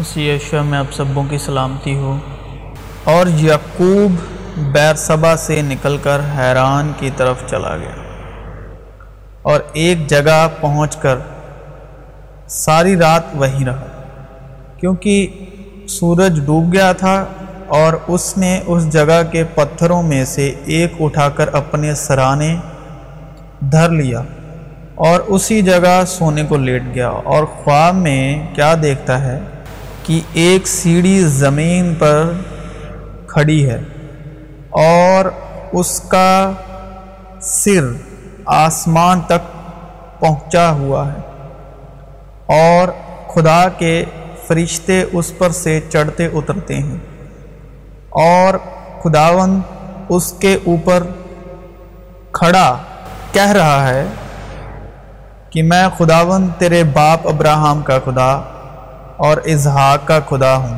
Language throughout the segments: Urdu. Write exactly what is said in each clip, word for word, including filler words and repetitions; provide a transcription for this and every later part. اسی عشاء میں آپ سبوں کی سلامتی ہو۔ اور یعقوب بیرسبا سے نکل کر حیران کی طرف چلا گیا، اور ایک جگہ پہنچ کر ساری رات وہیں رہا، کیونکہ سورج ڈوب گیا تھا، اور اس نے اس جگہ کے پتھروں میں سے ایک اٹھا کر اپنے سرانے دھر لیا اور اسی جگہ سونے کو لیٹ گیا۔ اور خواب میں کیا دیکھتا ہے کہ ایک سیڑھی زمین پر کھڑی ہے اور اس کا سر آسمان تک پہنچا ہوا ہے، اور خدا کے فرشتے اس پر سے چڑھتے اترتے ہیں، اور خداوند اس کے اوپر کھڑا کہہ رہا ہے کہ میں خداوند تیرے باپ ابراہیم کا خدا اور اسحاق کا خدا ہوں،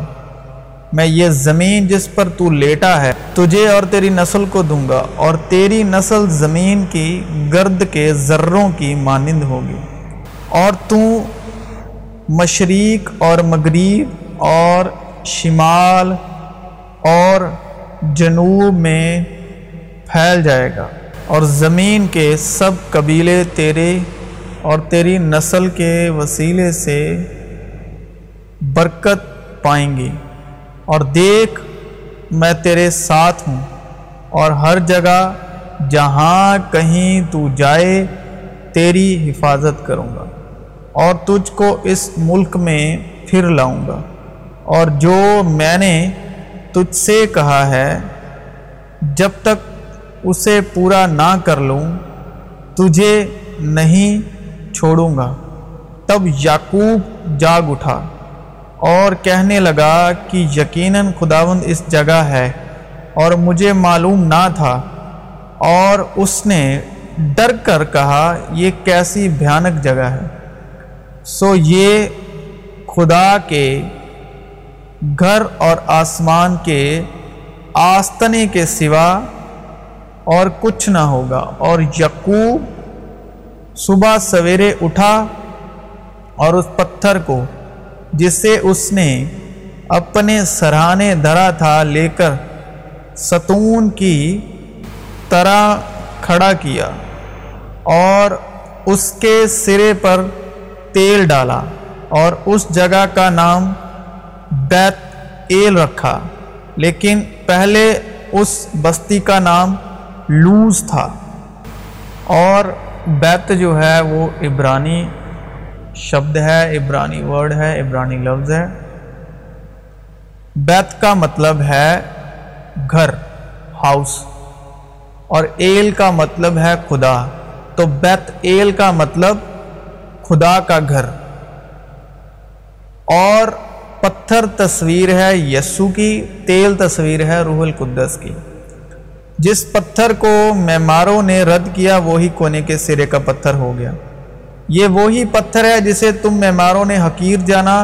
میں یہ زمین جس پر تو لیٹا ہے تجھے اور تیری نسل کو دوں گا، اور تیری نسل زمین کی گرد کے ذروں کی مانند ہوگی، اور تو مشرق اور مغرب اور شمال اور جنوب میں پھیل جائے گا، اور زمین کے سب قبیلے تیرے اور تیری نسل کے وسیلے سے برکت پائیں گی، اور دیکھ میں تیرے ساتھ ہوں، اور ہر جگہ جہاں کہیں تو جائے تیری حفاظت کروں گا، اور تجھ کو اس ملک میں پھر لاؤں گا، اور جو میں نے تجھ سے کہا ہے جب تک اسے پورا نہ کر لوں تجھے نہیں چھوڑوں گا۔ تب یعقوب جاگ اٹھا اور کہنے لگا کہ یقیناً خداوند اس جگہ ہے اور مجھے معلوم نہ تھا، اور اس نے ڈر کر کہا یہ کیسی بھیانک جگہ ہے۔ سو یہ خدا کے گھر اور آسمان کے آستنے کے سوا اور کچھ نہ ہوگا۔ اور یعقوب صبح سویرے اٹھا اور اس پتھر کو جسے اس نے اپنے سرہانے دھرا تھا لے کر ستون کی طرح کھڑا کیا، اور اس کے سرے پر تیل ڈالا، اور اس جگہ کا نام بیت ایل رکھا، لیکن پہلے اس بستی کا نام لوز تھا۔ اور بیت جو ہے وہ عبرانی شبد ہے، عبرانی ورڈ ہے، عبرانی لفظ ہے۔ بیت کا مطلب ہے گھر، ہاؤس، اور ایل کا مطلب ہے خدا، تو بیت ایل کا مطلب خدا کا گھر۔ اور پتھر تصویر ہے یسوع کی، تیل تصویر ہے روح القدس کی۔ جس پتھر کو معماروں نے رد کیا وہی کونے کے سرے کا پتھر ہو گیا۔ یہ وہی پتھر ہے جسے تم معماروں نے حقیر جانا،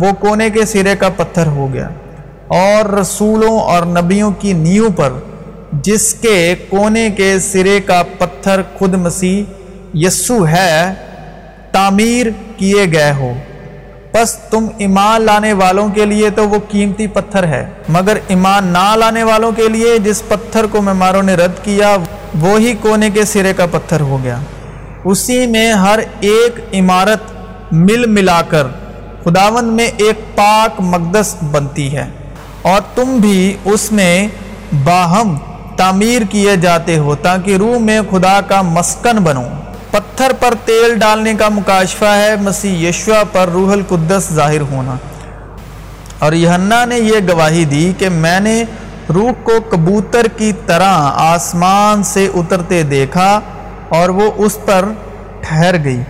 وہ کونے کے سرے کا پتھر ہو گیا، اور رسولوں اور نبیوں کی نیو پر جس کے کونے کے سرے کا پتھر خود مسیح یسوع ہے تعمیر کیے گئے ہو۔ پس تم ایمان لانے والوں کے لیے تو وہ قیمتی پتھر ہے، مگر ایمان نہ لانے والوں کے لیے جس پتھر کو معماروں نے رد کیا وہی کونے کے سرے کا پتھر ہو گیا۔ اسی میں ہر ایک عمارت مل ملا کر خداوند میں ایک پاک مقدس بنتی ہے، اور تم بھی اس میں باہم تعمیر کیے جاتے ہو تاکہ روح میں خدا کا مسکن بنو۔ پتھر پر تیل ڈالنے کا مکاشفہ ہے مسیح یشوع پر روح القدس ظاہر ہونا، اور یوحنا نے یہ گواہی دی کہ میں نے روح کو کبوتر کی طرح آسمان سے اترتے دیکھا اور وہ اس پر ٹھہر گئی،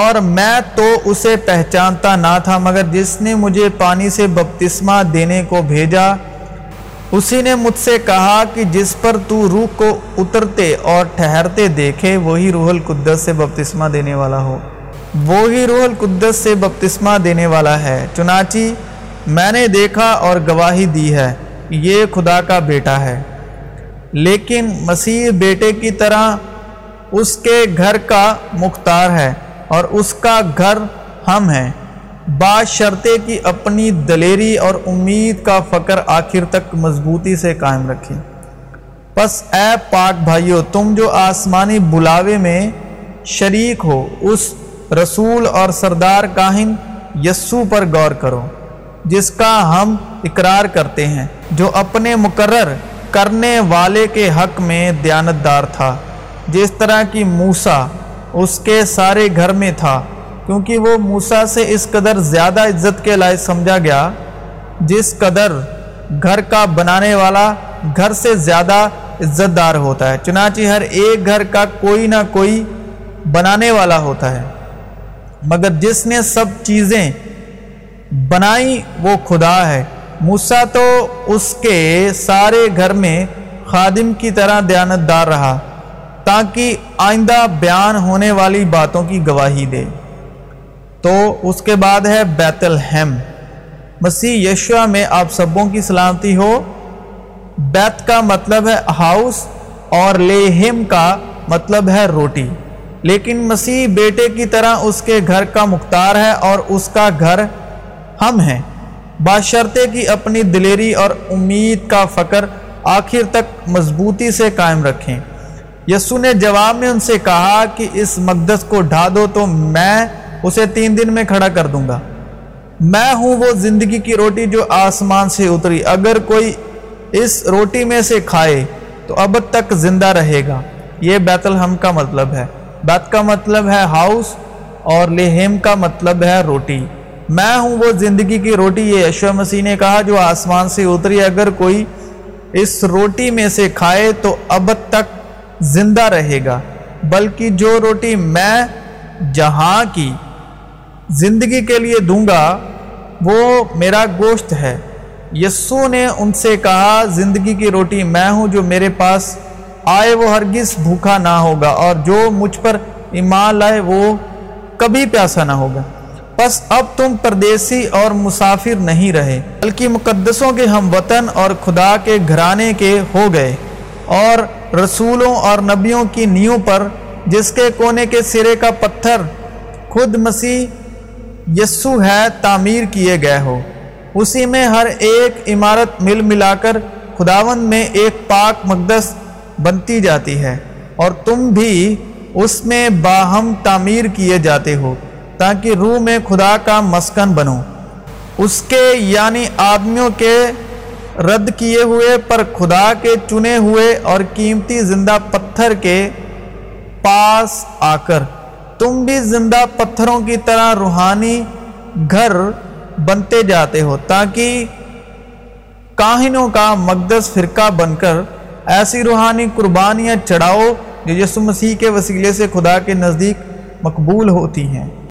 اور میں تو اسے پہچانتا نہ تھا، مگر جس نے مجھے پانی سے بپتسمہ دینے کو بھیجا اسی نے مجھ سے کہا کہ جس پر تو روح کو اترتے اور ٹھہرتے دیکھے وہی روح القدس سے بپتسمہ دینے والا ہو، وہی روح القدس سے بپتسمہ دینے والا ہے۔ چنانچہ میں نے دیکھا اور گواہی دی ہے یہ خدا کا بیٹا ہے۔ لیکن مسیح بیٹے کی طرح اس کے گھر کا مختار ہے، اور اس کا گھر ہم ہیں۔ باشرطے کی اپنی دلیری اور امید کا فقر آخر تک مضبوطی سے قائم رکھیں۔ پس اے پاک بھائیو، تم جو آسمانی بلاوے میں شریک ہو، اس رسول اور سردار کاہن یسوع پر غور کرو، جس کا ہم اقرار کرتے ہیں، جو اپنے مقرر کرنے والے کے حق میں دیانتدار تھا، جس طرح کہ موسیٰ اس کے سارے گھر میں تھا، کیونکہ وہ موسیٰ سے اس قدر زیادہ عزت کے لائق سمجھا گیا جس قدر گھر کا بنانے والا گھر سے زیادہ عزت دار ہوتا ہے۔ چنانچہ ہر ایک گھر کا کوئی نہ کوئی بنانے والا ہوتا ہے، مگر جس نے سب چیزیں بنائیں وہ خدا ہے۔ موسیٰ تو اس کے سارے گھر میں خادم کی طرح دیانتدار رہا، تاکہ آئندہ بیان ہونے والی باتوں کی گواہی دے۔ تو اس کے بعد ہے بیت لحم۔ مسیح یشوع میں آپ سبوں کی سلامتی ہو۔ بیت کا مطلب ہے ہاؤس اور لحم کا مطلب ہے روٹی، لیکن مسیح بیٹے کی طرح اس کے گھر کا مختار ہے اور اس کا گھر ہم ہیں، باشرطے کی اپنی دلیری اور امید کا فقر آخر تک مضبوطی سے قائم رکھیں۔ یسوع نے جواب میں ان سے کہا کہ اس مقدس کو ڈھا دو تو میں اسے تین دن میں کھڑا کر دوں گا۔ میں ہوں وہ زندگی کی روٹی جو آسمان سے اتری، اگر کوئی اس روٹی میں سے کھائے تو ابد تک زندہ رہے گا۔ یہ بیت لحم کا مطلب ہے۔ بیت کا مطلب ہے ہاؤس اور لحم کا مطلب ہے روٹی۔ میں ہوں وہ زندگی کی روٹی، یہ یشوع مسیح نے کہا، جو آسمان سے اتری، اگر کوئی اس روٹی میں سے کھائے تو ابد تک زندہ رہے گا، بلکہ جو روٹی میں جہاں کی زندگی کے لیے دوں گا وہ میرا گوشت ہے۔ یسوع نے ان سے کہا، زندگی کی روٹی میں ہوں، جو میرے پاس آئے وہ ہرگز بھوکا نہ ہوگا، اور جو مجھ پر ایمان لائے وہ کبھی پیاسا نہ ہوگا۔ پس اب تم پردیسی اور مسافر نہیں رہے، بلکہ مقدسوں کے ہم وطن اور خدا کے گھرانے کے ہو گئے، اور رسولوں اور نبیوں کی نیوں پر جس کے کونے کے سرے کا پتھر خود مسیح یسوع ہے تعمیر کیے گئے ہو۔ اسی میں ہر ایک عمارت مل ملا کر خداوند میں ایک پاک مقدس بنتی جاتی ہے، اور تم بھی اس میں باہم تعمیر کیے جاتے ہو، تاکہ روح میں خدا کا مسکن بنو۔ اس کے یعنی آدمیوں کے رد کیے ہوئے پر خدا کے چنے ہوئے اور قیمتی زندہ پتھر کے پاس آ کر تم بھی زندہ پتھروں کی طرح روحانی گھر بنتے جاتے ہو، تاکہ کاہنوں کا مقدس فرقہ بن کر ایسی روحانی قربانیاں چڑھاؤ جو یسوع مسیح کے وسیلے سے خدا کے نزدیک مقبول ہوتی ہیں۔